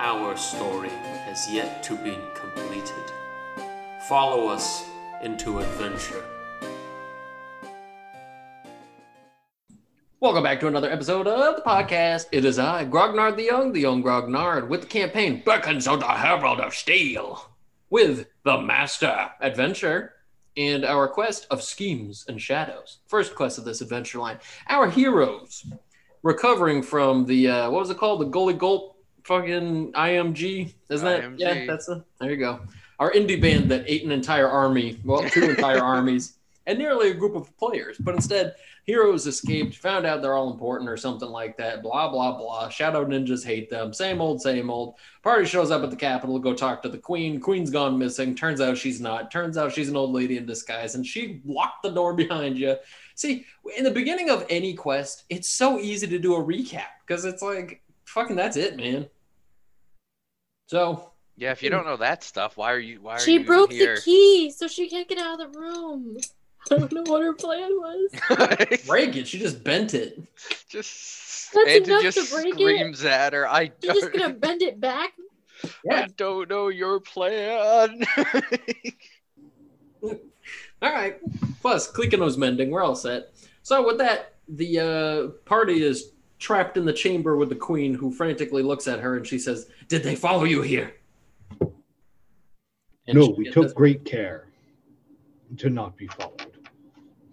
our story has yet to be completed. Follow us into adventure. Welcome back to another episode of the podcast. It is I, Grognard the Yung Grognard, with the campaign Beckons of the Herald of Steel, with the Master Adventure and our quest of Schemes and Shadows. First quest of this adventure line. Our heroes recovering from the, what was it called? The Gully Gulp fucking IMG? Isn't that? IMG. Yeah, that's it. There you go. Our indie band that ate an entire army, well, 2 entire armies, and nearly a group of players. But instead, heroes escaped, found out they're all important or something like that, blah, blah, blah. Shadow ninjas hate them. Same old, same old. Party shows up at the Capitol, go talk to the Queen. Queen's gone missing. Turns out she's not. Turns out she's an old lady in disguise, and she locked the door behind you. See, in the beginning of any quest, it's so easy to do a recap, because it's like, fucking that's it, man. So... yeah, if you don't know that stuff, why are you here? She broke the key, so she can't get out of the room. I don't know what her plan was. Break it. She just bent it. That's enough to break it. Screams at her. You're just going to bend it back? Yeah. I don't know your plan. All right. Plus, Klikka knows mending. We're all set. So with that, the party is trapped in the chamber with the Queen, who frantically looks at her, and she says, "Did they follow you here?" And no, we took great care to not be followed.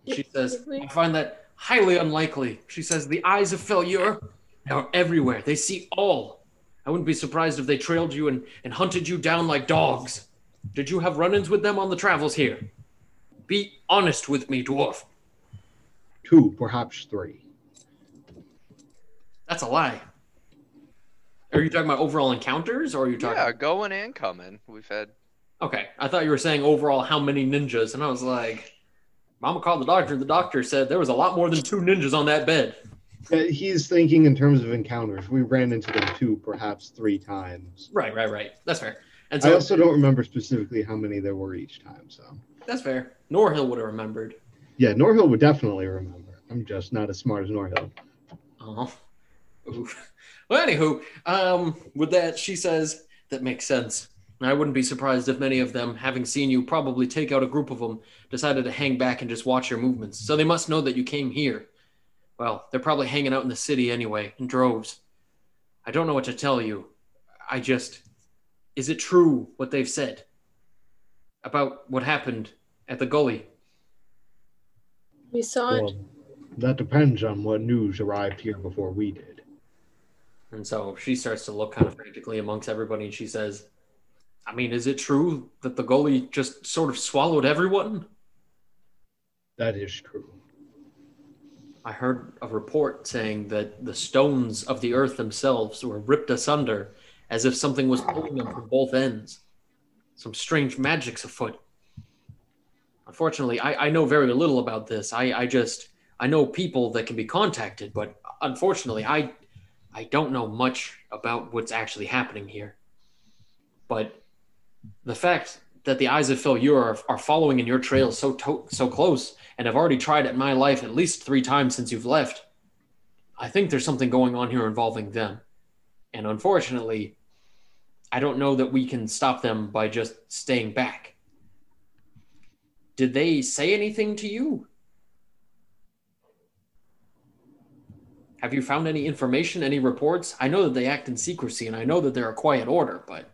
She says, "I find that highly unlikely." She says, "The eyes of Felure are everywhere. They see all. I wouldn't be surprised if they trailed you and hunted you down like dogs. Did you have run-ins with them on the travels here? Be honest with me, dwarf." 2, perhaps 3. That's a lie. Are you talking about overall encounters, or are you talking? Yeah, going and coming. We've had. Okay, I thought you were saying overall how many ninjas, and I was like, Mama called the doctor, and the doctor said there was a lot more than 2 ninjas on that bed. He's thinking in terms of encounters. We ran into them 2, perhaps 3 times. Right. That's fair. And so, I also don't remember specifically how many there were each time, so. That's fair. Norhill would have remembered. Yeah, Norhill would definitely remember. I'm just not as smart as Norhill. Oh. Oof. Well, anywho, with that, she says, "That makes sense. I wouldn't be surprised if many of them, having seen you probably take out a group of them, decided to hang back and just watch your movements. So they must know that you came here. Well, they're probably hanging out in the city anyway, in droves. I don't know what to tell you. Is it true what they've said about what happened at the gully? We saw it. Well, that depends on what news arrived here before we did." And so she starts to look kind of frantically amongst everybody, and she says, "I mean, is it true that the gully just sort of swallowed everyone?" "That is true. I heard a report saying that the stones of the earth themselves were ripped asunder as if something was pulling them from both ends. Some strange magic's afoot. Unfortunately, I know very little about this. I know people that can be contacted, but unfortunately, I don't know much about what's actually happening here. But the fact that the eyes of Felure are following in your trail so close, and have already tried at my life at least 3 times since you've left, I think there's something going on here involving them. And unfortunately, I don't know that we can stop them by just staying back. Did they say anything to you?" Have you found any information, any reports? I know that they act in secrecy, and I know that they're a quiet order, but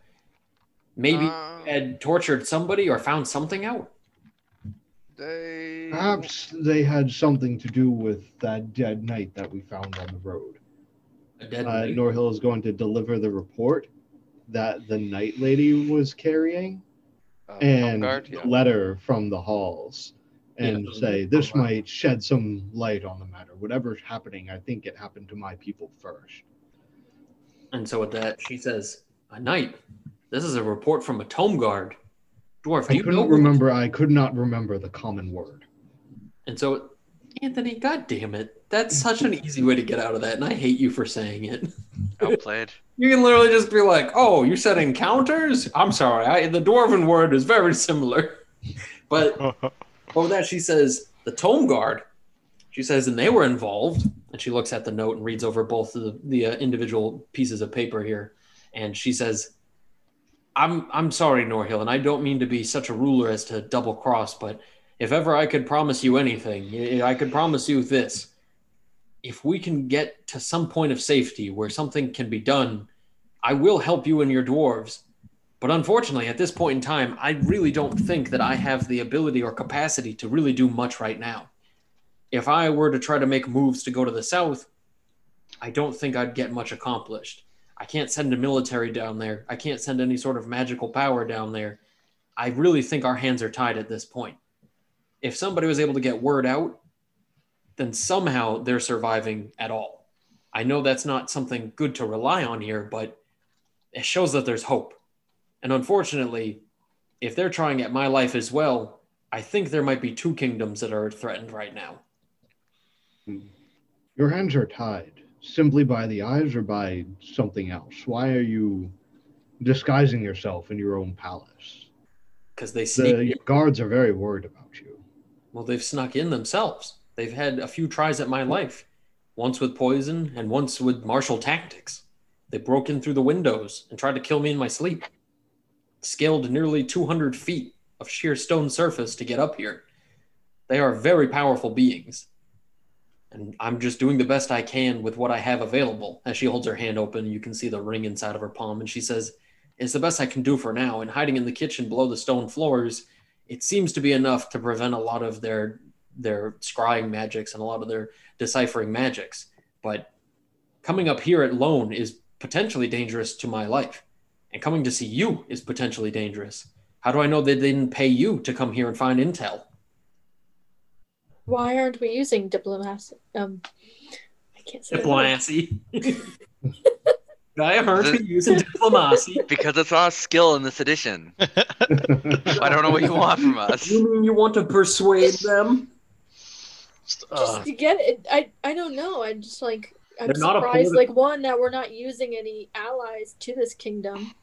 maybe had tortured somebody or found something out. Perhaps they had something to do with that dead knight that we found on the road. A dead knight? Norhill is going to deliver the report that the night lady was carrying and the letter from the halls and say, this might shed some light on the matter. Whatever's happening, I think it happened to my people first. And so with that, she says, a knight. This is a report from a Tome Guard. Dwarf, I could not remember the common word. And so, Anthony, God damn it. That's such an easy way to get out of that, and I hate you for saying it. Outplayed. You can literally just be like, oh, you said encounters? I'm sorry. The Dwarven word is very similar. But over that, she says, the Tome Guard. She says, and they were involved. And she looks at the note and reads over both of the individual pieces of paper here. And she says, I'm sorry, Norhill, and I don't mean to be such a ruler as to double cross, but if ever I could promise you anything, I could promise you this. If we can get to some point of safety where something can be done, I will help you and your dwarves. But unfortunately, at this point in time, I really don't think that I have the ability or capacity to really do much right now. If I were to try to make moves to go to the south, I don't think I'd get much accomplished. I can't send a military down there. I can't send any sort of magical power down there. I really think our hands are tied at this point. If somebody was able to get word out, then somehow they're surviving at all. I know that's not something good to rely on here, but it shows that there's hope. And unfortunately, if they're trying at my life as well, I think there might be two kingdoms that are threatened right now. Your hands are tied. Simply by the eyes or by something else? Why are you disguising yourself in your own palace? Because they see your guards are very worried about you. Well, they've snuck in themselves. They've had a few tries at my life, once with poison and once with martial tactics. They broke in through the windows and tried to kill me in my sleep. Scaled nearly 200 feet of sheer stone surface to get up here. They are very powerful beings. And I'm just doing the best I can with what I have available. As she holds her hand open, you can see the ring inside of her palm. And she says, it's the best I can do for now. And hiding in the kitchen below the stone floors, it seems to be enough to prevent a lot of their scrying magics and a lot of their deciphering magics. But coming up here alone is potentially dangerous to my life. And coming to see you is potentially dangerous. How do I know they didn't pay you to come here and find intel? Why aren't we using diplomacy? I can't say diplomacy. Why aren't we using diplomacy? Because it's not a skill in this edition. I don't know what you want from us. You mean you want to persuade them? Just to get it, I don't know. I'm just like, I'm surprised. Like one, that we're not using any allies to this kingdom.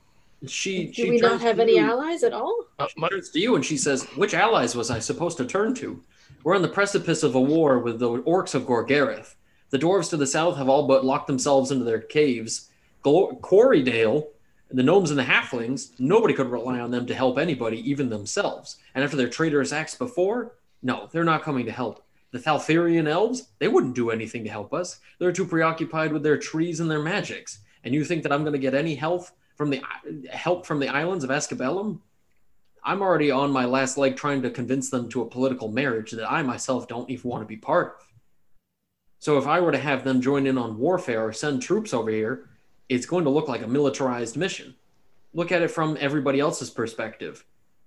Do we not have any allies at all? She turns to you and she says, "Which allies was I supposed to turn to? We're on the precipice of a war with the orcs of Gorgareth. The dwarves to the south have all but locked themselves into their caves. Corridale, the gnomes and the halflings, nobody could rely on them to help anybody, even themselves. And after their traitorous acts before, no, they're not coming to help. The Thaltherian elves, they wouldn't do anything to help us. They're too preoccupied with their trees and their magics. And you think that I'm going to get any help from the islands of Ascabellum? I'm already on my last leg trying to convince them to a political marriage that I myself don't even want to be part of. So if I were to have them join in on warfare or send troops over here, it's going to look like a militarized mission. Look at it from everybody else's perspective.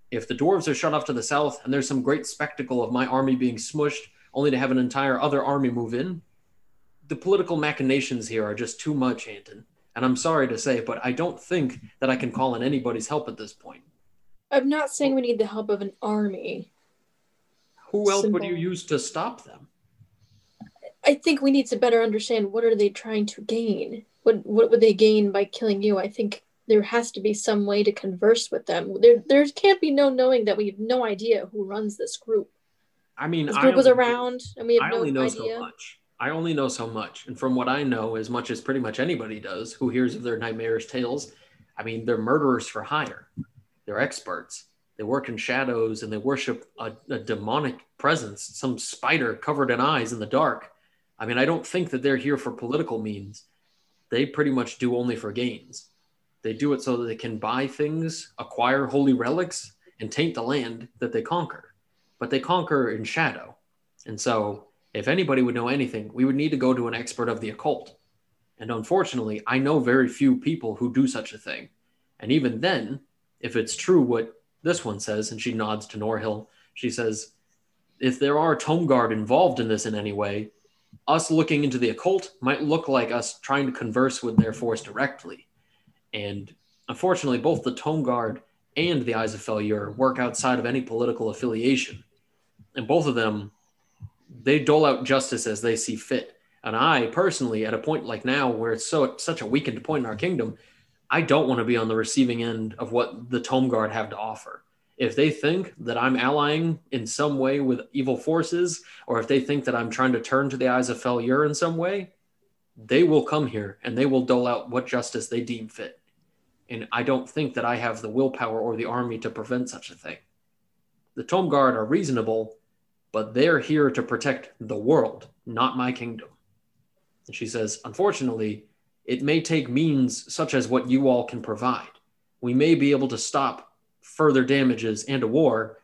If the dwarves are shut off to the south and there's some great spectacle of my army being smushed only to have an entire other army move in, the political machinations here are just too much, Anton. And I'm sorry to say, but I don't think that I can call on anybody's help at this point. I'm not saying we need the help of an army. Who else would you use to stop them? I think we need to better understand what are they trying to gain. What would they gain by killing you? I think there has to be some way to converse with them. There can't be no knowing that we have no idea who runs this group. I mean, this group was around and we have no idea. I only know so much. And from what I know, as much as pretty much anybody does who hears of their nightmarish tales, I mean, they're murderers for hire. They're experts. They work in shadows and they worship a demonic presence, some spider covered in eyes in the dark. I mean, I don't think that they're here for political means. They pretty much do only for gains. They do it so that they can buy things, acquire holy relics, and taint the land that they conquer. But they conquer in shadow. And so if anybody would know anything, we would need to go to an expert of the occult. And unfortunately, I know very few people who do such a thing. And even then, if it's true what this one says, and she nods to Norhill, she says, if there are Tome Guard involved in this in any way, us looking into the occult might look like us trying to converse with their force directly. And unfortunately, both the Tome Guard and the Eyes of Felure work outside of any political affiliation. And both of them, they dole out justice as they see fit. And I personally, at a point like now where it's such a weakened point in our kingdom, I don't want to be on the receiving end of what the Tome Guard have to offer. If they think that I'm allying in some way with evil forces, or if they think that I'm trying to turn to the Eyes of Felure in some way, they will come here and they will dole out what justice they deem fit. And I don't think that I have the willpower or the army to prevent such a thing. The Tome Guard are reasonable, but they're here to protect the world, not my kingdom. And she says, unfortunately, it may take means such as what you all can provide. We may be able to stop further damages and a war,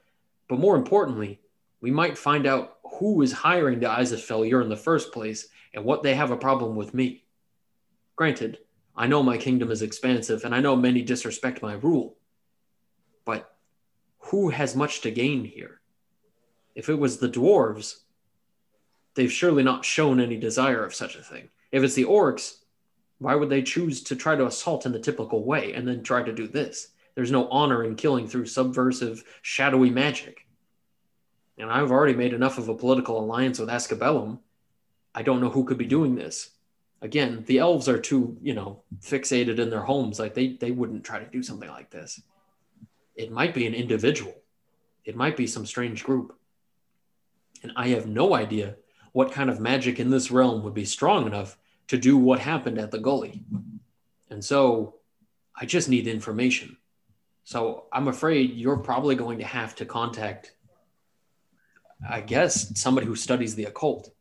but more importantly, we might find out who is hiring the Eyes of Felure in the first place and what they have a problem with me. Granted, I know my kingdom is expansive and I know many disrespect my rule, but who has much to gain here? If it was the dwarves, they've surely not shown any desire of such a thing. If it's the orcs, why would they choose to try to assault in the typical way and then try to do this? There's no honor in killing through subversive, shadowy magic. And I've already made enough of a political alliance with Ascabellum. I don't know who could be doing this. Again, the elves are too, fixated in their homes. Like they wouldn't try to do something like this. It might be an individual. It might be some strange group. And I have no idea what kind of magic in this realm would be strong enough to do what happened at the gully. And so I just need information. So I'm afraid you're probably going to have to contact, I guess, somebody who studies the occult.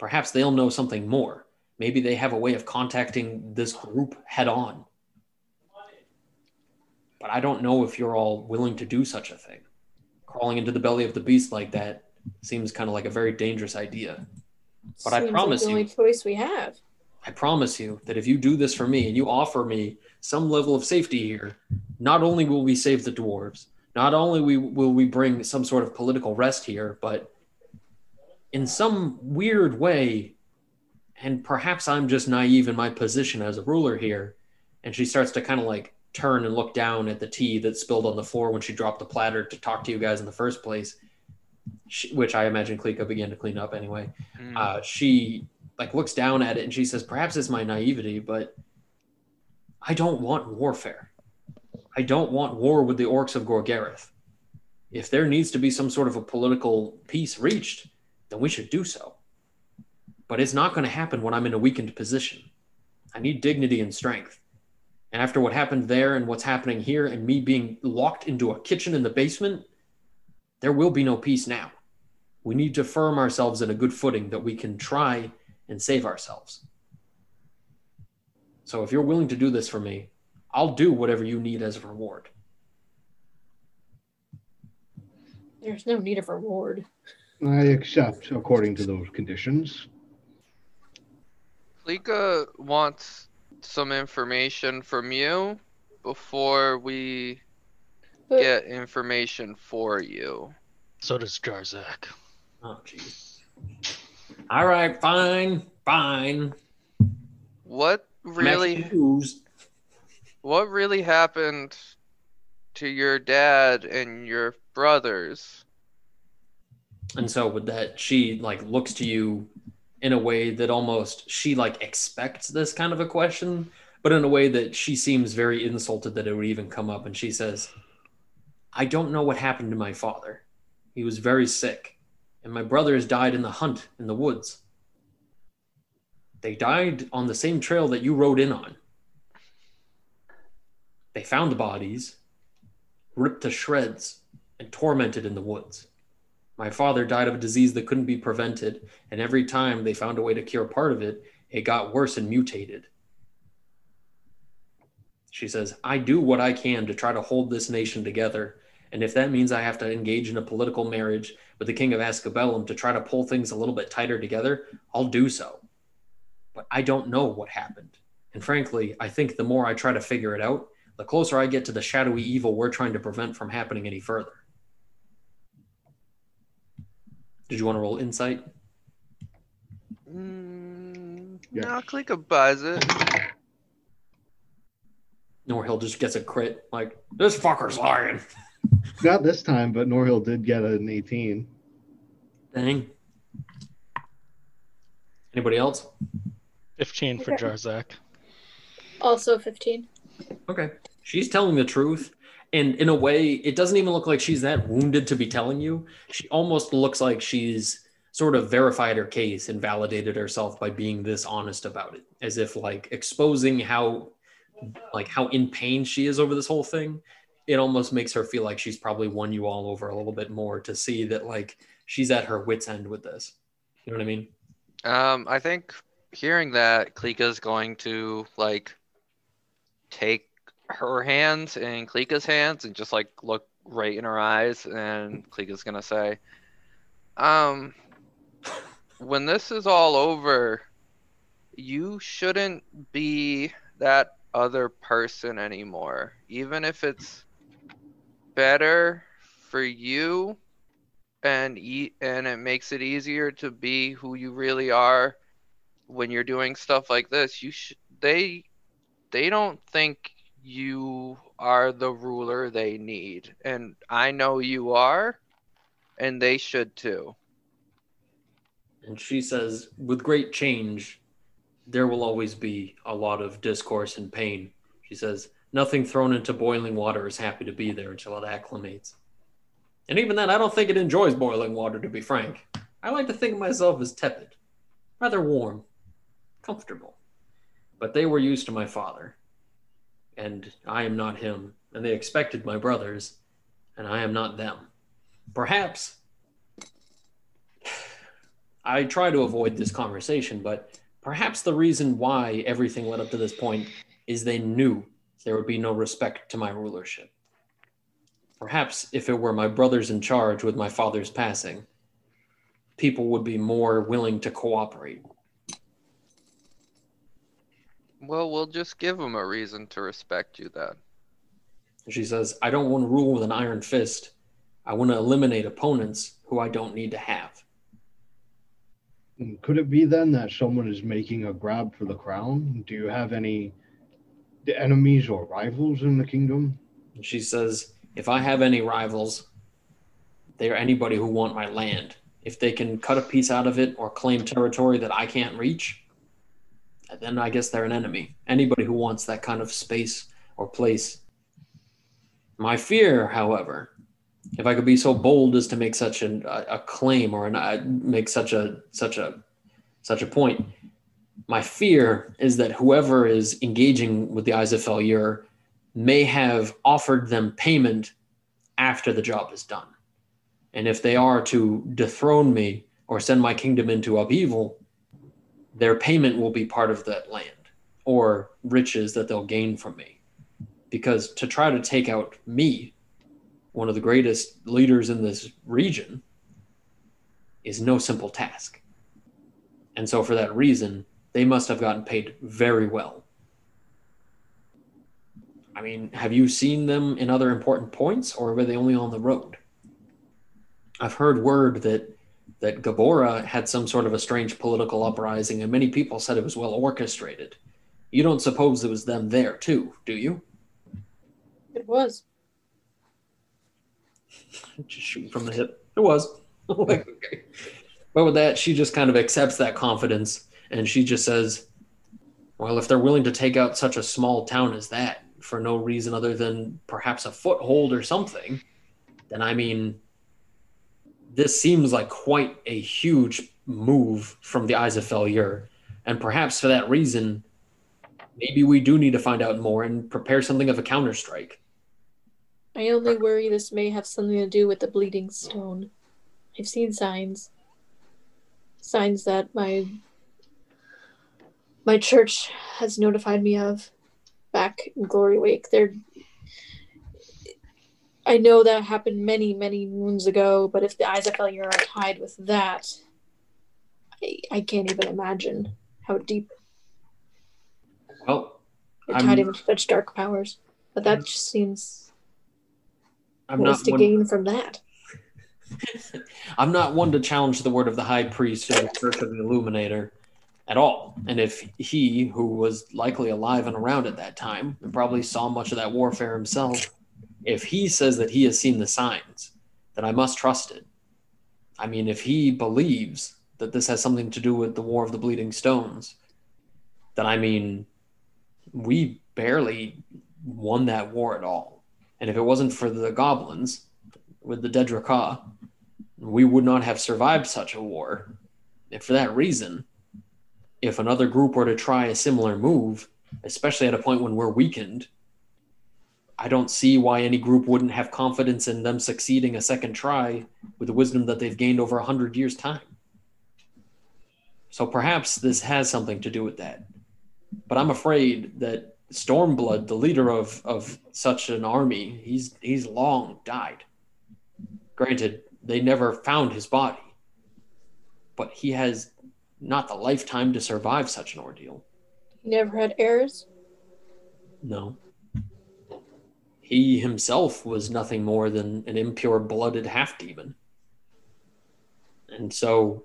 Perhaps they'll know something more. Maybe they have a way of contacting this group head on. But I don't know if you're all willing to do such a thing. Crawling into the belly of the beast like that seems kind of like a very dangerous idea. But I promise you, the only choice we have. I promise you that if you do this for me and you offer me some level of safety here, not only will we save the dwarves, not only will we bring some sort of political rest here, but in some weird way, and perhaps I'm just naive in my position as a ruler here, and she starts to kind of like turn and look down at the tea that spilled on the floor when she dropped the platter to talk to you guys in the first place, which I imagine Klikka began to clean up anyway. She looks down at it and she says, perhaps it's my naivety, but I don't want warfare. I don't want war with the orcs of Gorgareth. If there needs to be some sort of a political peace reached, then we should do so. But it's not going to happen when I'm in a weakened position. I need dignity and strength. And after what happened there and what's happening here and me being locked into a kitchen in the basement, there will be no peace now. We need to firm ourselves in a good footing that we can try and save ourselves. So if you're willing to do this for me, I'll do whatever you need as a reward. There's no need of reward. I accept according to those conditions. Klikka wants some information from you before we get information for you. So does Jarzak. Oh, jeez. All right, fine. What really happened to your dad and your brothers? And so with that, she looks to you in a way that almost she expects this kind of a question, but in a way that she seems very insulted that it would even come up. And she says, I don't know what happened to my father. He was very sick, and my brothers died in the hunt in the woods. They died on the same trail that you rode in on. They found the bodies, ripped to shreds, and tormented in the woods. My father died of a disease that couldn't be prevented, and every time they found a way to cure part of it, it got worse and mutated. She says, I do what I can to try to hold this nation together, and if that means I have to engage in a political marriage with the king of Ascabellum to try to pull things a little bit tighter together, I'll do so. But I don't know what happened. And frankly, I think the more I try to figure it out, the closer I get to the shadowy evil we're trying to prevent from happening any further. Did you want to roll insight? Yeah. No, Klikka buys it. Norhill just gets a crit. Like, this fucker's lying. Not this time, but Norhill did get an 18. Dang. Anybody else? 15 for Jarzak. Also 15. Okay. She's telling the truth. And in a way, it doesn't even look like she's that wounded to be telling you. She almost looks like she's sort of verified her case and validated herself by being this honest about it, as if like exposing how in pain she is over this whole thing. It almost makes her feel like she's probably won you all over a little bit more to see that like she's at her wit's end with this. You know what I mean? I think hearing that, Klika's going to like take her hands in Klika's hands and just like look right in her eyes, and Klika's gonna say, when this is all over, you shouldn't be that other person anymore. Even if it's better for you and it makes it easier to be who you really are when you're doing stuff like this, they don't think you are the ruler they need, and I know you are, and they should too. And she says, with great change, there will always be a lot of discourse and pain. She says, nothing thrown into boiling water is happy to be there until it acclimates. And even then, I don't think it enjoys boiling water, to be frank. I like to think of myself as tepid, rather warm, comfortable. But they were used to my father, and I am not him. And they expected my brothers, and I am not them. Perhaps I try to avoid this conversation, but perhaps the reason why everything led up to this point is they knew there would be no respect to my rulership. Perhaps if it were my brothers in charge with my father's passing, people would be more willing to cooperate. Well, we'll just give them a reason to respect you then. She says, I don't want to rule with an iron fist. I want to eliminate opponents who I don't need to have. Could it be then that someone is making a grab for the crown? Do you have any enemies or rivals in the kingdom? And she says, if I have any rivals, they are anybody who want my land. If they can cut a piece out of it or claim territory that I can't reach, then I guess they're an enemy. Anybody who wants that kind of space or place. My fear, however, if I could be so bold as to make such a claim or make such a point, my fear is that whoever is engaging with the Eyes of Felure may have offered them payment after the job is done. And if they are to dethrone me or send my kingdom into upheaval, their payment will be part of that land or riches that they'll gain from me. Because to try to take out me, one of the greatest leaders in this region, is no simple task. And so for that reason, they must have gotten paid very well. I mean, have you seen them in other important points, or were they only on the road? I've heard word that Gabora had some sort of a strange political uprising, and many people said it was well orchestrated. You don't suppose it was them there too, do you? It was. Just shooting from the hip. It was. Like, okay. But with that, she just kind of accepts that confidence, and she just says, well, if they're willing to take out such a small town as that for no reason other than perhaps a foothold or something, then I mean, this seems like quite a huge move from the Eyes of Felure. And perhaps for that reason, maybe we do need to find out more and prepare something of a counterstrike. I only worry this may have something to do with the Bleeding Stone. I've seen signs. Signs that my church has notified me of back in Glory Wake. I know that happened many, many moons ago, but if the Eyes of Felure are tied with that, I can't even imagine how deep. Well, they're tied in such dark powers, but that just seems ways to gain from that. I'm not one to challenge the word of the High Priest or the Church of the Illuminator at all. And if he, who was likely alive and around at that time, and probably saw much of that warfare himself, if he says that he has seen the signs, then I must trust it. I mean, if he believes that this has something to do with the War of the Bleeding Stones, then I mean, we barely won that war at all. And if it wasn't for the goblins with the Dredra'kha, we would not have survived such a war. And for that reason, if another group were to try a similar move, especially at a point when we're weakened, I don't see why any group wouldn't have confidence in them succeeding a second try with the wisdom that they've gained over 100 years' time. So perhaps this has something to do with that. But I'm afraid that Stormblood, the leader of such an army, he's long died. Granted, they never found his body, but he has not the lifetime to survive such an ordeal. He never had heirs? No. He himself was nothing more than an impure-blooded half-demon. And so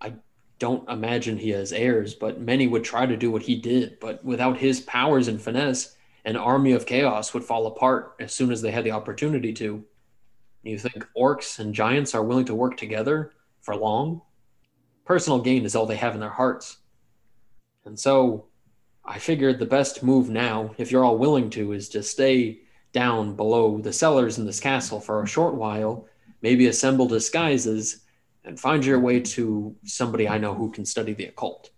I don't imagine he has heirs, but many would try to do what he did, but without his powers and finesse, an army of chaos would fall apart as soon as they had the opportunity to. You think orcs and giants are willing to work together for long? Personal gain is all they have in their hearts. And so I figured the best move now, if you're all willing to, is to stay down below the cellars in this castle for a short while, maybe assemble disguises, and find your way to somebody I know who can study the occult.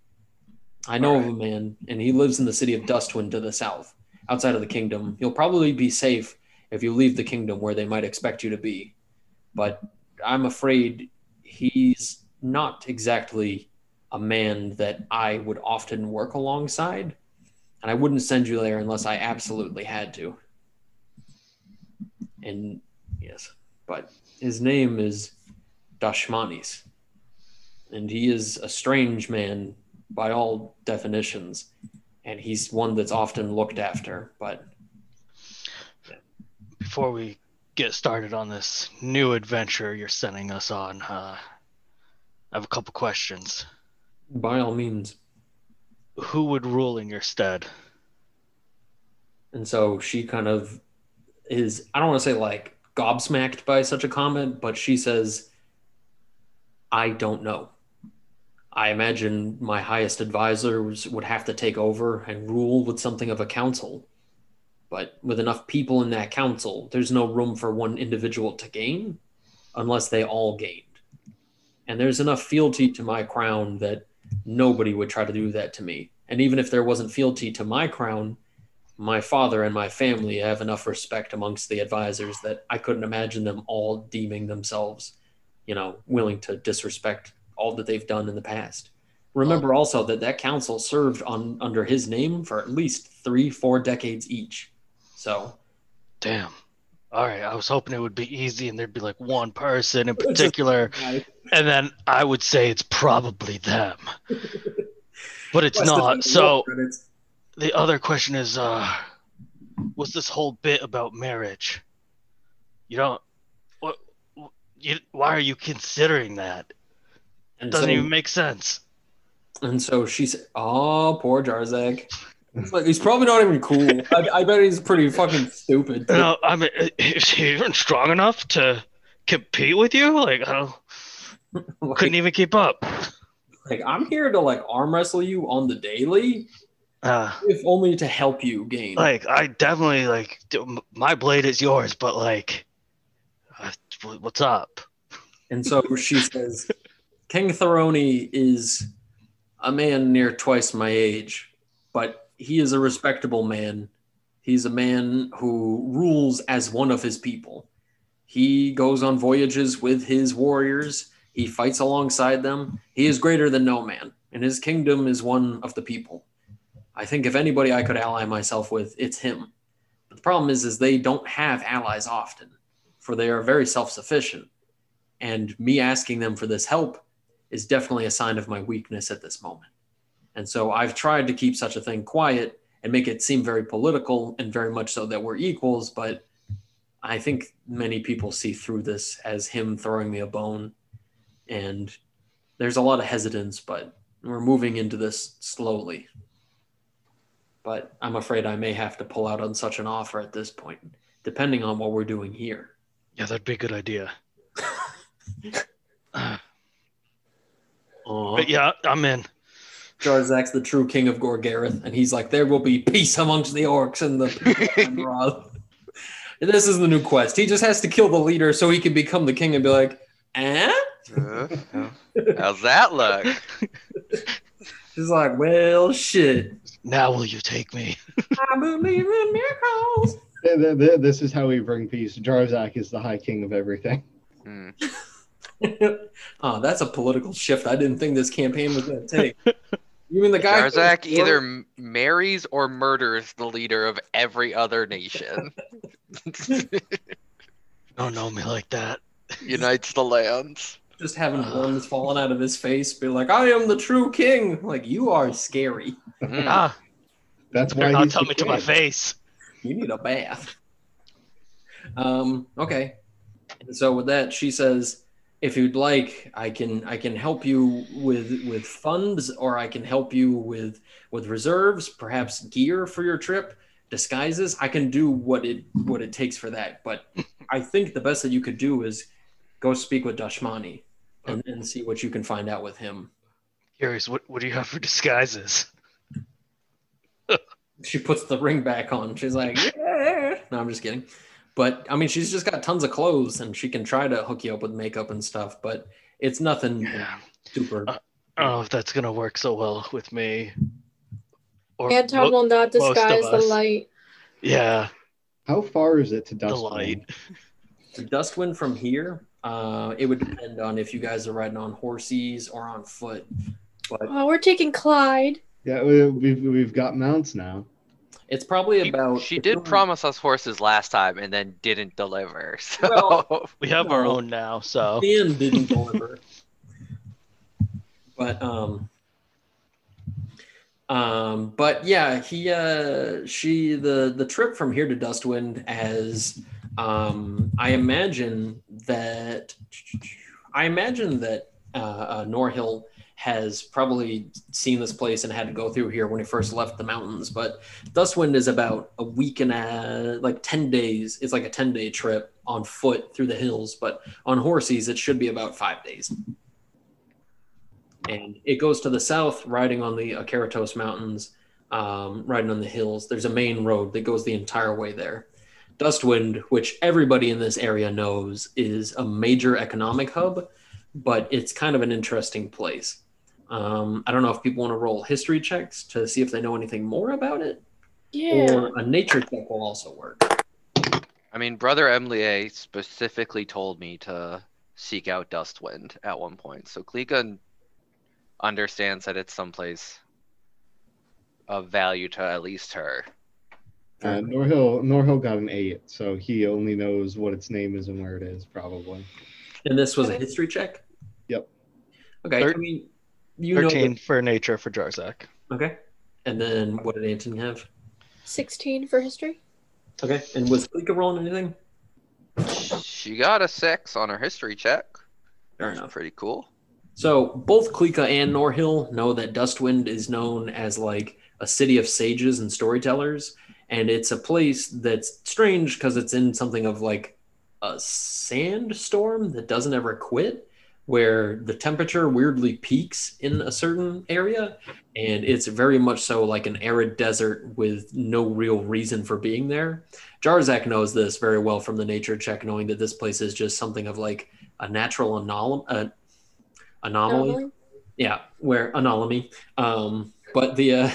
I know of a man, and he lives in the city of Dustwind to the south, outside of the kingdom. You'll probably be safe if you leave the kingdom where they might expect you to be. But I'm afraid he's not exactly a man that I would often work alongside, and I wouldn't send you there unless I absolutely had to. And yes, but his name is Dashmani, and he is a strange man by all definitions, and he's one that's often looked after, but... Before we get started on this new adventure you're sending us on, I have a couple questions. By all means. Who would rule in your stead? And so she kind of is, I don't want to say like gobsmacked by such a comment, but she says, I don't know. I imagine my highest advisors would have to take over and rule with something of a council. But with enough people in that council, there's no room for one individual to gain unless they all gained. And there's enough fealty to my crown that nobody would try to do that to me. And even if there wasn't fealty to my crown, my father and my family have enough respect amongst the advisors that I couldn't imagine them all deeming themselves, you know, willing to disrespect all that they've done in the past. Remember also that that council served under his name for at least 3-4 decades each. So, damn. All right, I was hoping it would be easy and there'd be like one person in particular, and then I would say it's probably them. But it's not. So the other question is, what's this whole bit about marriage? Why are you considering that? It doesn't even make sense. And so she said, oh, poor Jarzak. Like, he's probably not even cool. I bet he's pretty fucking stupid. No, I mean, is he even strong enough to compete with you? Like, I don't, like, couldn't even keep up. Like, I'm here to like arm wrestle you on the daily, if only to help you gain. Like, I definitely like my blade is yours, but like, what's up? And so she says, King Theroni is a man near twice my age, but he is a respectable man. He's a man who rules as one of his people. He goes on voyages with his warriors. He fights alongside them. He is greater than no man, and his kingdom is one of the people. I think if anybody I could ally myself with, it's him. But the problem is they don't have allies often, for they are very self-sufficient. And me asking them for this help is definitely a sign of my weakness at this moment. And so I've tried to keep such a thing quiet and make it seem very political and very much so that we're equals, but I think many people see through this as him throwing me a bone. And there's a lot of hesitance, but we're moving into this slowly. But I'm afraid I may have to pull out on such an offer at this point, depending on what we're doing here. Yeah, that'd be a good idea. But yeah, I'm in. Jarzak's the true king of Gorgareth, and he's like, there will be peace amongst the orcs and the This is the new quest. He just has to kill the leader so he can become the king and be like, eh? How's that look? He's like, well, shit. Now will you take me? I believe in miracles. This is how we bring peace. Jarzak is the high king of everything. Mm. Oh, that's a political shift. I didn't think this campaign was going to take. You mean the guy? Jarzak either marries or murders the leader of every other nation. Don't know me like that. Unites the lands. Just having horns falling out of his face, be like, I am the true king. Like, you are scary. Ah, that's why not tell me to my face. You need a bath. Okay. And so with that, she says, if you'd like, I can help you with funds, or I can help you with reserves, perhaps gear for your trip, disguises. I can do what it takes for that. But I think the best that you could do is go speak with Dashmani and see what you can find out with him. Curious, what do you have for disguises? She puts the ring back on. She's like, yeah. No, I'm just kidding. But, I mean, she's just got tons of clothes, and she can try to hook you up with makeup and stuff, but it's nothing super. I don't know if that's going to work so well with me. Or Anton will not disguise the light. Yeah. How far is it to Dustwind? The light. To Dustwind from here, it would depend on if you guys are riding on horses or on foot. But we're taking Clyde. Yeah, we've got mounts now. It's probably about... She did promise us horses last time and then didn't deliver. So well, we have our own now, so... Dan didn't deliver. But, but yeah, the trip from here to Dustwind as... I imagine that Norhill has probably seen this place and had to go through here when he first left the mountains. But Dustwind is about a week and like 10 days. It's like a 10-day trip on foot through the hills, but on horses, it should be about 5 days. And it goes to the south, riding on the Akeratos mountains, riding on the hills. There's a main road that goes the entire way there. Dustwind, which everybody in this area knows, is a major economic hub, but it's kind of an interesting place. I don't know if people want to roll history checks to see if they know anything more about it. Yeah. Or a nature check will also work. I mean, Brother Emlier specifically told me to seek out Dustwind at one point. So Klikka understands that it's someplace of value to at least her. Norhill got an 8, so he only knows what its name is and where it is, probably. And this was a history check? Yep. Okay, 13, I mean, you 13 know for nature for Jarzak. Okay. And then what did Anton have? 16 for history. Okay, and was Klikka rolling anything? She got a 6 on her history check. Fair enough. Pretty cool. So both Klikka and Norhill know that Dustwind is known as like a city of sages and storytellers. And it's a place that's strange because it's in something of like a sandstorm that doesn't ever quit, where the temperature weirdly peaks in a certain area. And it's very much so like an arid desert with no real reason for being there. Jarzak knows this very well from the nature check, knowing that this place is just something of like a natural anomaly. Yeah, where anomaly. But the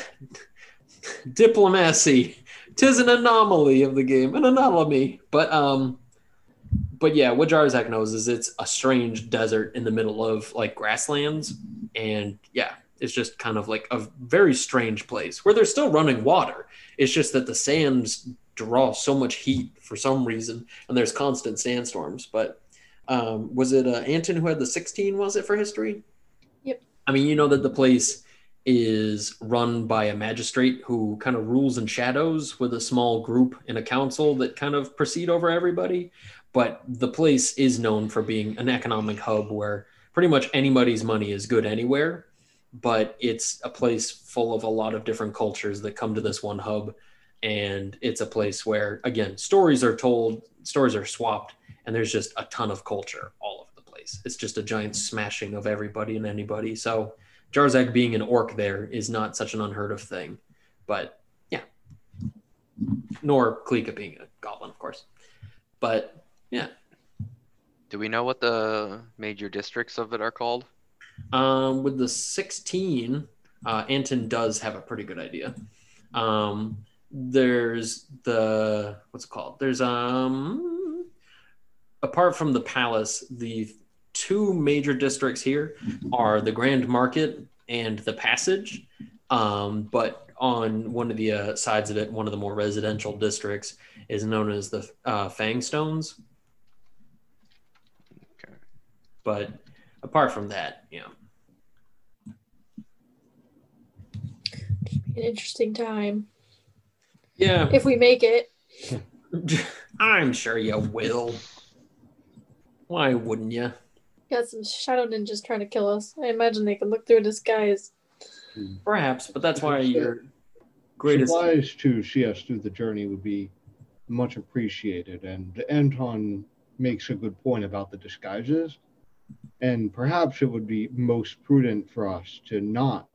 diplomacy... 'Tis an anomaly of the game, an anomaly. But But yeah, what Jarzak knows is it's a strange desert in the middle of like grasslands. And yeah, it's just kind of like a very strange place where they're still running water. It's just that the sands draw so much heat for some reason, and there's constant sandstorms. But was it Anton who had the 16, was it, for history? Yep. I mean, you know that the place is run by a magistrate who kind of rules in shadows with a small group in a council that kind of proceed over everybody. But the place is known for being an economic hub where pretty much anybody's money is good anywhere. But it's a place full of a lot of different cultures that come to this one hub. And it's a place where, again, stories are told, stories are swapped, and there's just a ton of culture all over the place. It's just a giant smashing of everybody and anybody. So Jarzak being an orc there is not such an unheard of thing. But yeah, nor Klikka being a goblin, of course. But yeah. Do we know what the major districts of it are called? With the 16, Anton does have a pretty good idea. There's the, what's it called? There's, apart from the palace, the two major districts here are the Grand Market and the Passage. But on one of the sides of it, one of the more residential districts is known as the Fangstones. Okay. But apart from that, yeah. An interesting time. Yeah. If we make it. I'm sure you will. Why wouldn't you? Got some shadow ninjas trying to kill us. I imagine they can look through disguise. Perhaps, but that's why your greatest... Supplies to see us through the journey would be much appreciated. And Anton makes a good point about the disguises. And perhaps it would be most prudent for us to not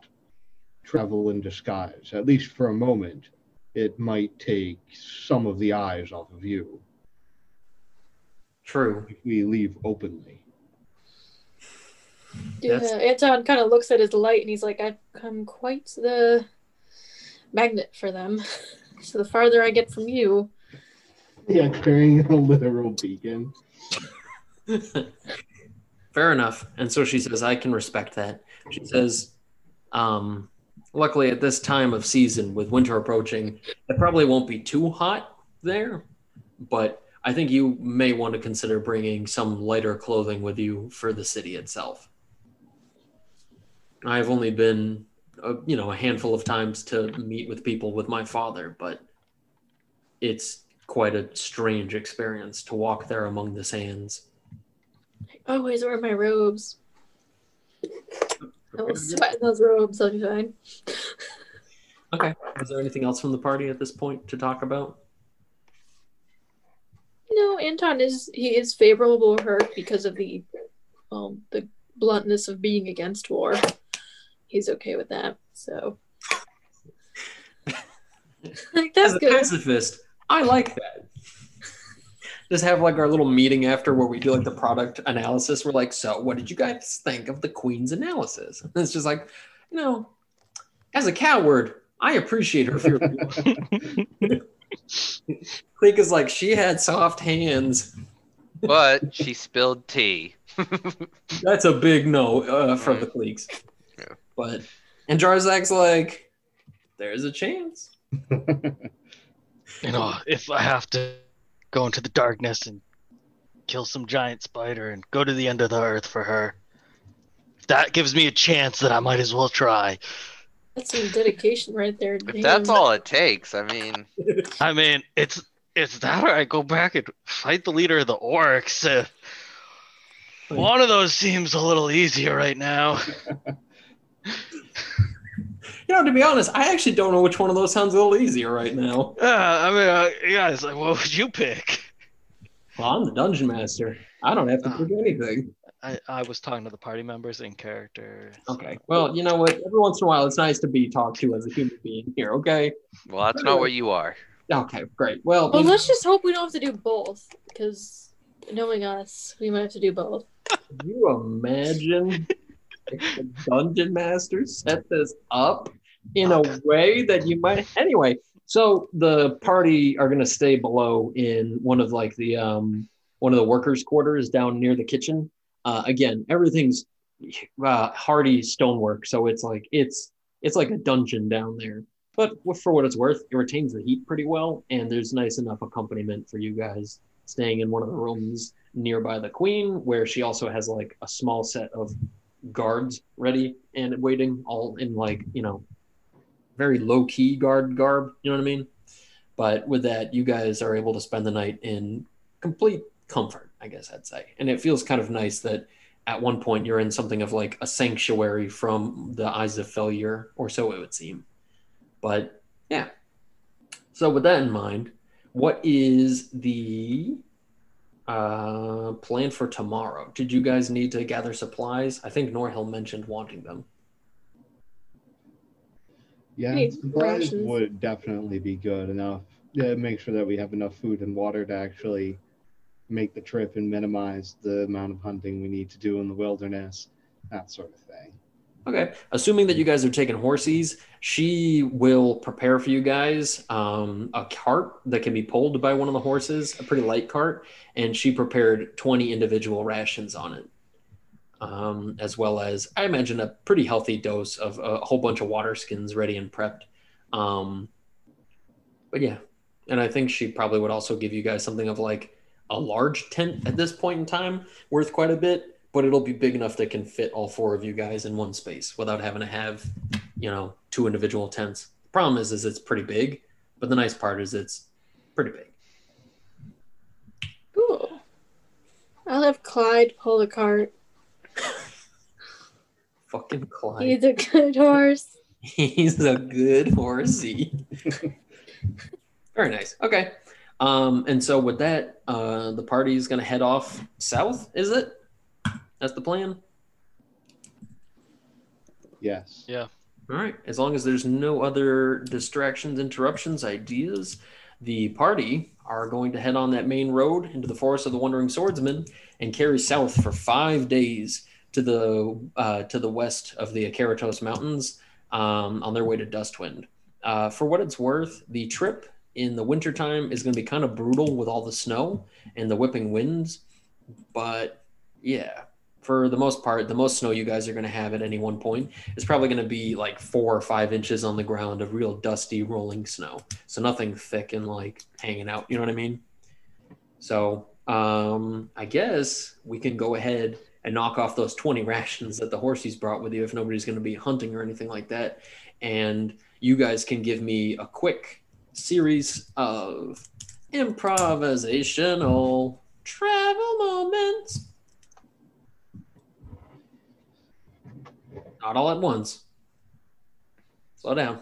travel in disguise, at least for a moment. It might take some of the eyes off of you. True. If we leave openly. Yeah, Anton kind of looks at his light and he's like, I've become quite the magnet for them. So the farther I get from you. Yeah, carrying a literal beacon. Fair enough. And so she says, I can respect that. She says, luckily, at this time of season, with winter approaching, it probably won't be too hot there, but I think you may want to consider bringing some lighter clothing with you for the city itself. I've only been, a handful of times to meet with people with my father, but it's quite a strange experience to walk there among the sands. I always wear my robes. I will sweat in those robes, I'll be fine. Okay. Is there anything else from the party at this point to talk about? No, Anton is favorable to her because of the bluntness of being against war. He's okay with that, so. Like, that's good. As a pacifist, I like that. Just have like our little meeting after where we do like the product analysis. We're like, so what did you guys think of the Queen's analysis? And it's just like, as a coward, I appreciate her fear. Klika's like, she had soft hands. But she spilled tea. That's a big no from the Kliks. Yeah. But, and Jarzak's like, there's a chance. If I have to go into the darkness and kill some giant spider and go to the end of the earth for her. If that gives me a chance, then I might as well try. That's some dedication right there. If that's all it takes, I mean, it's that or I go back and fight the leader of the orcs. One of those seems a little easier right now. To be honest, I actually don't know which one of those sounds a little easier right now. It's like, what would you pick? Well, I'm the dungeon master. I don't have to pick anything. I was talking to the party members in character. So. Okay. Well, you know what? Every once in a while, it's nice to be talked to as a human being here, okay? Well, that's not where you are. Okay, great. Well, let's just hope we don't have to do both, because knowing us, we might have to do both. Can you imagine if the dungeon master set this up? In a way that you might... Anyway, so the party are going to stay below in one of, like, the one of the workers' quarters down near the kitchen. Again, everything's hardy stonework, so it's like a dungeon down there. But for what it's worth, it retains the heat pretty well, and there's nice enough accompaniment for you guys staying in one of the rooms nearby the queen, where she also has like a small set of guards ready and waiting, all in like, you know, very low-key guard garb, you know what I mean? But with that, you guys are able to spend the night in complete comfort, I guess I'd say. And it feels kind of nice that at one point you're in something of like a sanctuary from the Eyes of Felure, or so it would seem. But yeah. So with that in mind, what is the plan for tomorrow? Did you guys need to gather supplies? I think Norhill mentioned wanting them. Yeah, supplies would definitely be good enough to make sure that we have enough food and water to actually make the trip and minimize the amount of hunting we need to do in the wilderness, that sort of thing. Okay, assuming that you guys are taking horses, she will prepare for you guys a cart that can be pulled by one of the horses, a pretty light cart, and she prepared 20 individual rations on it. As well as, I imagine, a pretty healthy dose of a whole bunch of water skins ready and prepped. But yeah, and I think she probably would also give you guys something of like a large tent at this point in time, worth quite a bit, but it'll be big enough that can fit all four of you guys in one space without having to have, you know, two individual tents. The problem is it's pretty big, but the nice part is it's pretty big. Cool. I'll have Clyde pull the cart. Fucking Clyde. He's a good horse. He's a good horsey. Very nice. Okay. And so with that, the party's going to head off south, is it? That's the plan? Yes. Yeah. All right. As long as there's no other distractions, interruptions, ideas, the party are going to head on that main road into the Forest of the Wandering Swordsmen and carry south for 5 days to the west of the Akeratos Mountains on their way to Dustwind. For what it's worth, the trip in the wintertime is going to be kind of brutal with all the snow and the whipping winds. But yeah, for the most part, the most snow you guys are going to have at any one point is probably going to be like 4 or 5 inches on the ground of real dusty rolling snow. So nothing thick and like hanging out, you know what I mean? So I guess we can go ahead and knock off those 20 rations that the horsies brought with you if nobody's going to be hunting or anything like that. And you guys can give me a quick series of improvisational travel moments. Not all at once. Slow down.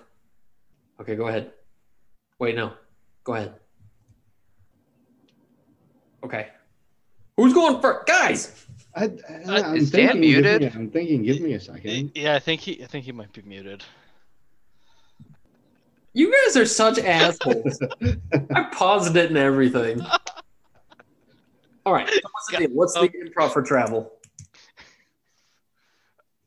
Okay, go ahead. Wait, no. Go ahead. Okay. Who's going first? Guys! Is Dan muted? I'm thinking. Give me a second. Yeah, I think he might be muted. You guys are such assholes. I paused it and everything. All right. So what's the improv for travel?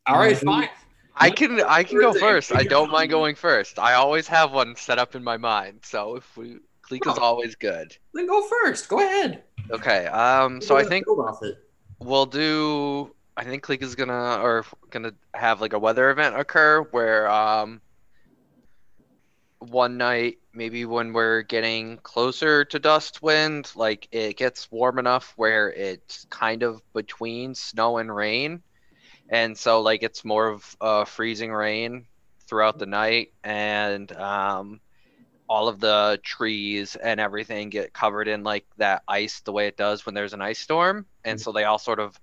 All right, fine. I can go first. I don't mind going first. I always have one set up in my mind. So if we Klikka's always good. Then go first. Go ahead. Okay. So I think we'll do. I think Klikka's gonna have like a weather event occur where one night, maybe when we're getting closer to Dustwind, like it gets warm enough where it's kind of between snow and rain, and so like it's more of freezing rain throughout the night, and all of the trees and everything get covered in like that ice, the way it does when there's an ice storm, and so they all sort of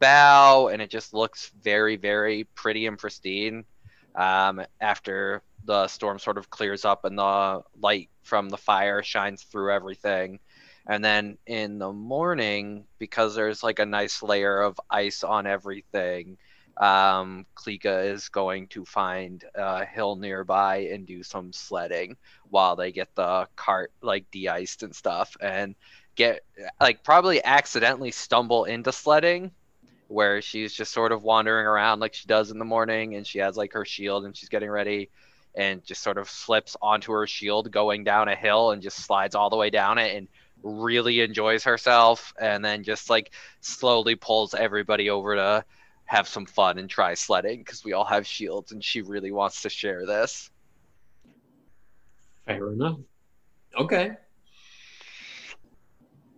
bow, and it just looks very, very pretty and pristine after the storm sort of clears up and the light from the fire shines through everything. And then in the morning, because there's like a nice layer of ice on everything, Klikka is going to find a hill nearby and do some sledding while they get the cart like de-iced and stuff, and get like probably accidentally stumble into sledding, where she's just sort of wandering around like she does in the morning, and she has like her shield and she's getting ready, and just sort of slips onto her shield going down a hill and just slides all the way down it and really enjoys herself, and then just like slowly pulls everybody over to have some fun and try sledding, because we all have shields and she really wants to share this. Fair enough. Okay.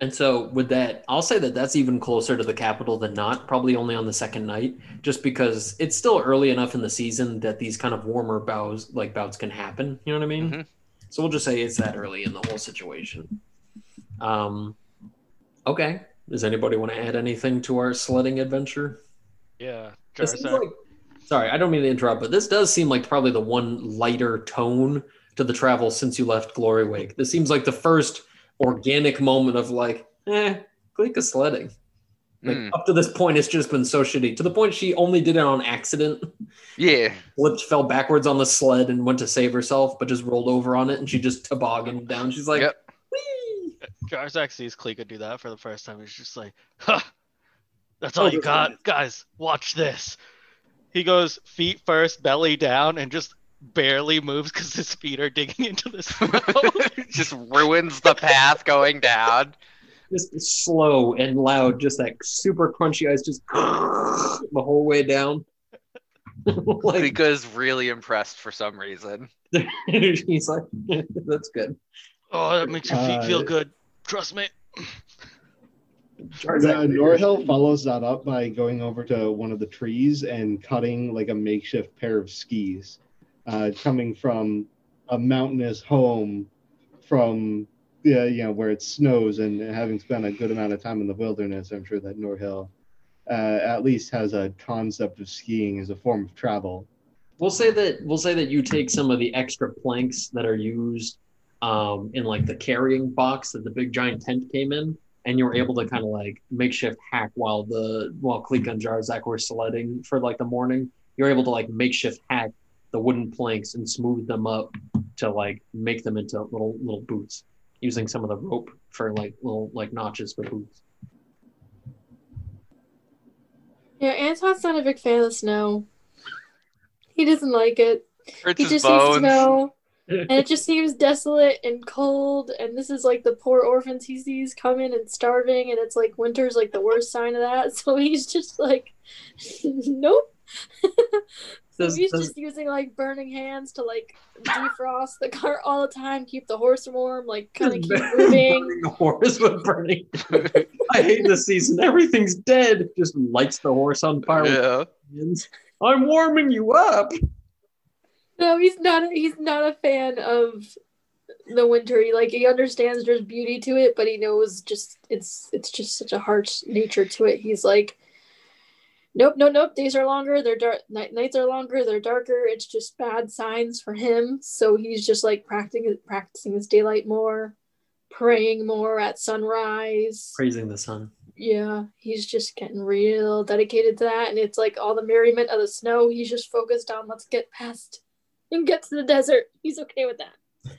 And so with that, I'll say that that's even closer to the capital than not, probably only on the second night, just because it's still early enough in the season that these kind of warmer bouts can happen. You know what I mean? Mm-hmm. So we'll just say it's that early in the whole situation. Okay. Does anybody want to add anything to our sledding adventure? Yeah. Sorry, I don't mean to interrupt, but this does seem like probably the one lighter tone to the travel since you left Glory Wake. This seems like the first organic moment of like, Klikka sledding. Like, up to this point, it's just been so shitty. To the point she only did it on accident. Yeah. Flipped, fell backwards on the sled and went to save herself, but just rolled over on it and she just tobogganed down. She's like, yep. Wee! Jarzak sees Klikka do that for the first time. He's just like, huh, that's all you got? Guys, watch this. He goes feet first, belly down, and just barely moves because his feet are digging into the snow. Just ruins the path going down. Just slow and loud, just that super crunchy ice, just the whole way down. Like, Klikka's really impressed for some reason. He's like, that's good. Oh, that makes your feet feel good. Trust me. Norhill follows that up by going over to one of the trees and cutting like a makeshift pair of skis. Coming from a mountainous home from, where it snows, and having spent a good amount of time in the wilderness, I'm sure that Norhill at least has a concept of skiing as a form of travel. We'll say that you take some of the extra planks that are used in like the carrying box that the big giant tent came in, and you're able to kind of like makeshift hack while Klikka and Jarzak were sledding for like the morning. You're able to like makeshift hack the wooden planks and smooth them up to like make them into little boots, using some of the rope for like little like notches for boots. Yeah, Anton's not a big fan of snow. He doesn't like it. He just hates snow, and it just seems desolate and cold. And this is like the poor orphans he sees coming and starving, and it's like winter's like the worst sign of that. So he's just like, nope. He's just using like burning hands to like defrost the cart all the time, keep the horse warm, like kind of keep moving. Burning the horse with burning. I hate this season. Everything's dead. Just lights the horse on fire. Yeah. With I'm warming you up. No, he's not a fan of the winter. He understands there's beauty to it, but he knows just it's just such a harsh nature to it. He's like, Nope. Days are longer. They're dark. Nights are longer. They're darker. It's just bad signs for him. So he's just like practicing his daylight more, praying more at sunrise, praising the sun. Yeah, he's just getting real dedicated to that, and it's like all the merriment of the snow. He's just focused on let's get past and get to the desert. He's okay with that.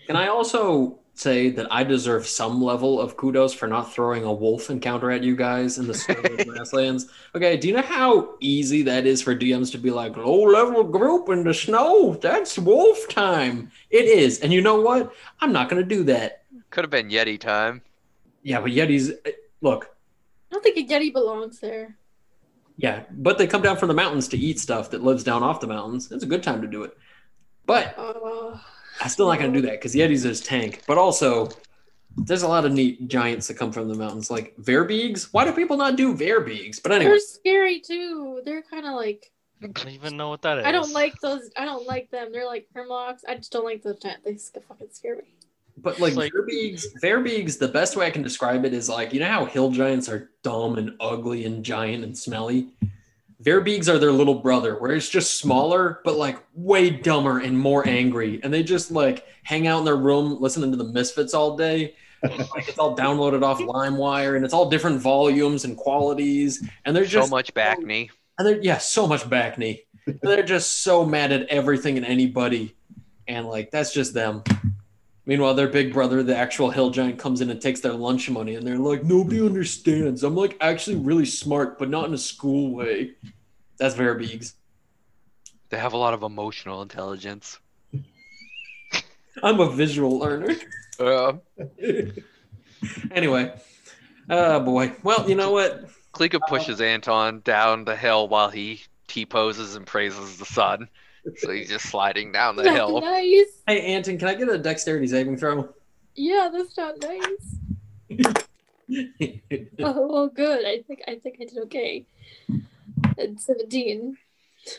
Can I also say that I deserve some level of kudos for not throwing a wolf encounter at you guys in the snow grasslands? Okay, do you know how easy that is for DMs to be like, low-level group in the snow, that's wolf time? It is, and you know what? I'm not going to do that. Could have been Yeti time. Yeah, but Yetis, look. I don't think a Yeti belongs there. Yeah, but they come down from the mountains to eat stuff that lives down off the mountains. It's a good time to do it. But... I'm still not going to do that because Yetis is tank. But also, there's a lot of neat giants that come from the mountains, like Verbeegs. Why do people not do Verbeegs? But anyway, they're scary too. They're kind of like, I don't even know what that is. I don't like those. I don't like them. They're like Hermlocks. I just don't like those giants. They fucking scare me. But like Verbeegs, the best way I can describe it is like, you know how hill giants are dumb and ugly and giant and smelly? Verbeegs are their little brother, where it's just smaller, but like way dumber and more angry. And they just like hang out in their room, listening to the Misfits all day. Like it's all downloaded off LimeWire, and it's all different volumes and qualities. And they're just so much back knee. And they're so much back knee. And they're just so mad at everything and anybody. And like that's just them. Meanwhile, their big brother, the actual hill giant, comes in and takes their lunch money, and they're like, nobody understands. I'm like actually really smart, but not in a school way. That's Verbeegs. They have a lot of emotional intelligence. I'm a visual learner. Anyway. Oh, boy. Well, you know what? Klikka pushes Anton down the hill while he T-poses and praises the sun. So he's just sliding down the hill. Nice. Hey, Anton, can I get a dexterity saving throw? Yeah, that's not nice. Oh, good. I think I did okay. At 17.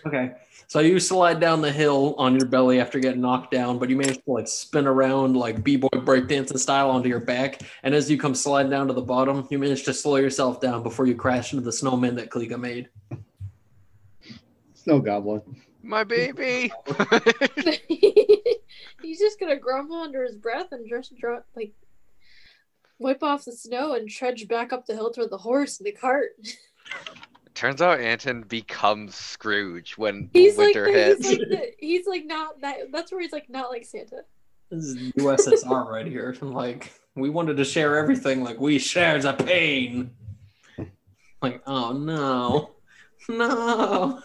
Okay. So you slide down the hill on your belly after getting knocked down, but you manage to like spin around like b-boy breakdancing style onto your back. And as you come sliding down to the bottom, you manage to slow yourself down before you crash into the snowman that Klikka made. Snow goblin. My baby. He's just gonna grumble under his breath and just drop like wipe off the snow and trudge back up the hill toward the horse and the cart. Turns out Anton becomes Scrooge when winter hits. That's where he's like not like Santa. This is USSR right here. Like, we wanted to share everything. Like, we share the pain. Like, oh no, no.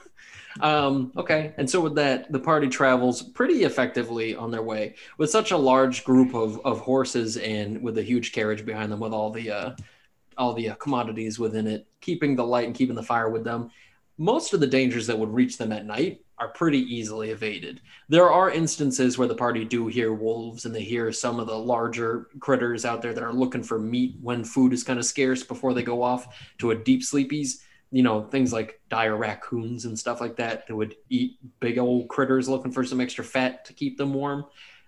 Okay, and so with that, the party travels pretty effectively on their way with such a large group of horses and with a huge carriage behind them with all the commodities within it, keeping the light and keeping the fire with them. Most of the dangers that would reach them at night are pretty easily evaded. There are instances where the party do hear wolves and they hear some of the larger critters out there that are looking for meat when food is kind of scarce before they go off to a deep sleepies. You know, things like dire raccoons and stuff like that that would eat big old critters looking for some extra fat to keep them warm.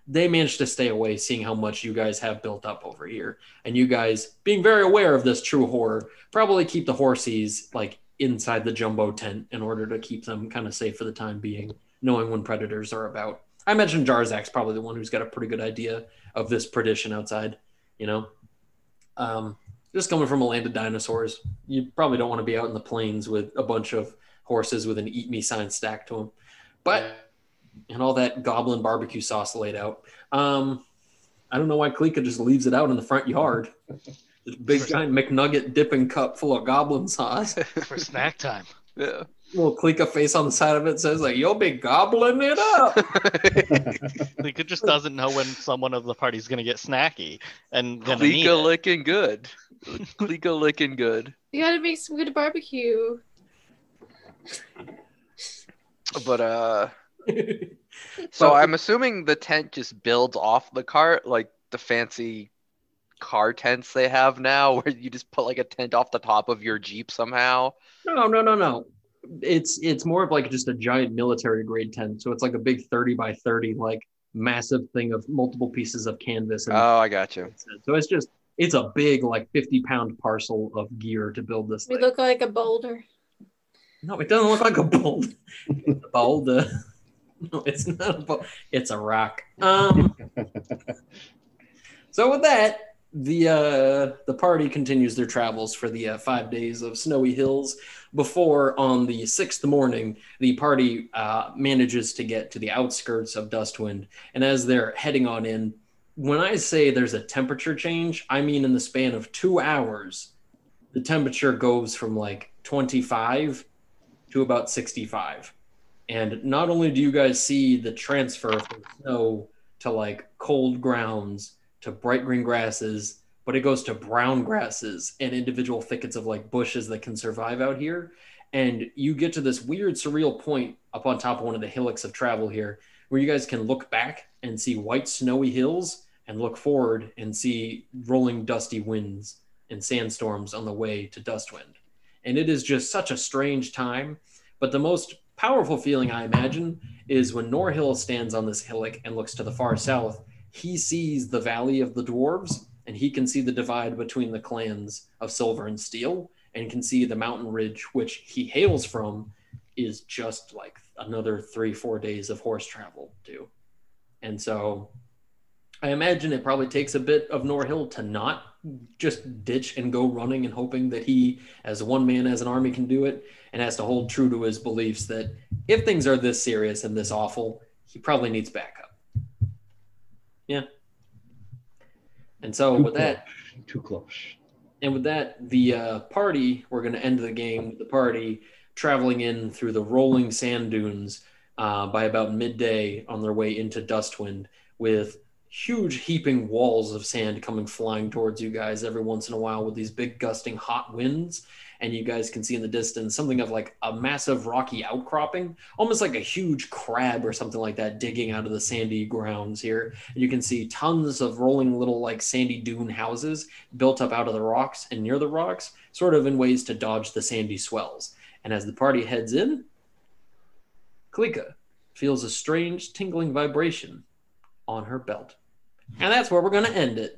They managed to stay away seeing how much you guys have built up over here. And you guys, being very aware of this true horror, probably keep the horsies like inside the jumbo tent in order to keep them kind of safe for the time being, knowing when predators are about. I imagine Jarzak's probably the one who's got a pretty good idea of this predation outside, you know? Just coming from a land of dinosaurs, you probably don't want to be out in the plains with a bunch of horses with an eat me sign stacked to them. But, and all that goblin barbecue sauce laid out. I don't know why Klikka just leaves it out in the front yard. Big giant McNugget dipping cup full of goblin sauce. For snack time. Yeah. Little Klikka face on the side of it says, like, you'll be gobbling it up. Klikka just doesn't know when someone of the party's going to get snacky. And Klikka looking good. Klikka looking good. You got to make some good barbecue. But, so I'm assuming the tent just builds off the cart, like the fancy car tents they have now, where you just put like a tent off the top of your Jeep somehow. No. It's more of like just a giant military grade tent. So it's like a big 30 by 30, like massive thing of multiple pieces of canvas. And I got you. So it's a big, like 50-pound parcel of gear to build this. It look like a boulder. No, it doesn't look like a boulder. It's a boulder. No, it's not a boulder. It's a rock. So with that, the party continues their travels for the 5 days of snowy hills before on the sixth morning the party manages to get to the outskirts of Dustwind. And as they're heading on in, when I say there's a temperature change, I mean in the span of 2 hours the temperature goes from like 25 to about 65. And not only do you guys see the transfer from snow to like cold grounds to bright green grasses, but it goes to brown grasses and individual thickets of like bushes that can survive out here. And you get to this weird surreal point up on top of one of the hillocks of travel here where you guys can look back and see white snowy hills and look forward and see rolling dusty winds and sandstorms on the way to Dustwind. And it is just such a strange time, but the most powerful feeling I imagine is when Norhill stands on this hillock and looks to the far south. He sees the Valley of the Dwarves, and he can see the divide between the clans of Silver and Steel, and can see the mountain ridge, which he hails from, is just like another 3-4 days of horse travel too. And so I imagine it probably takes a bit of Norhill to not just ditch and go running and hoping that he, as one man, as an army, can do it, and has to hold true to his beliefs that if things are this serious and this awful, he probably needs backup. Yeah. And so with that, too close. And with that, the party, we're going to end the game with the party traveling in through the rolling sand dunes by about midday on their way into Dustwind with huge heaping walls of sand coming flying towards you guys every once in a while with these big gusting hot winds. And you guys can see in the distance something of like a massive rocky outcropping, almost like a huge crab or something like that digging out of the sandy grounds here. And you can see tons of rolling little like sandy dune houses built up out of the rocks and near the rocks, sort of in ways to dodge the sandy swells. And as the party heads in, Klikka feels a strange tingling vibration on her belt. And that's where we're going to end it.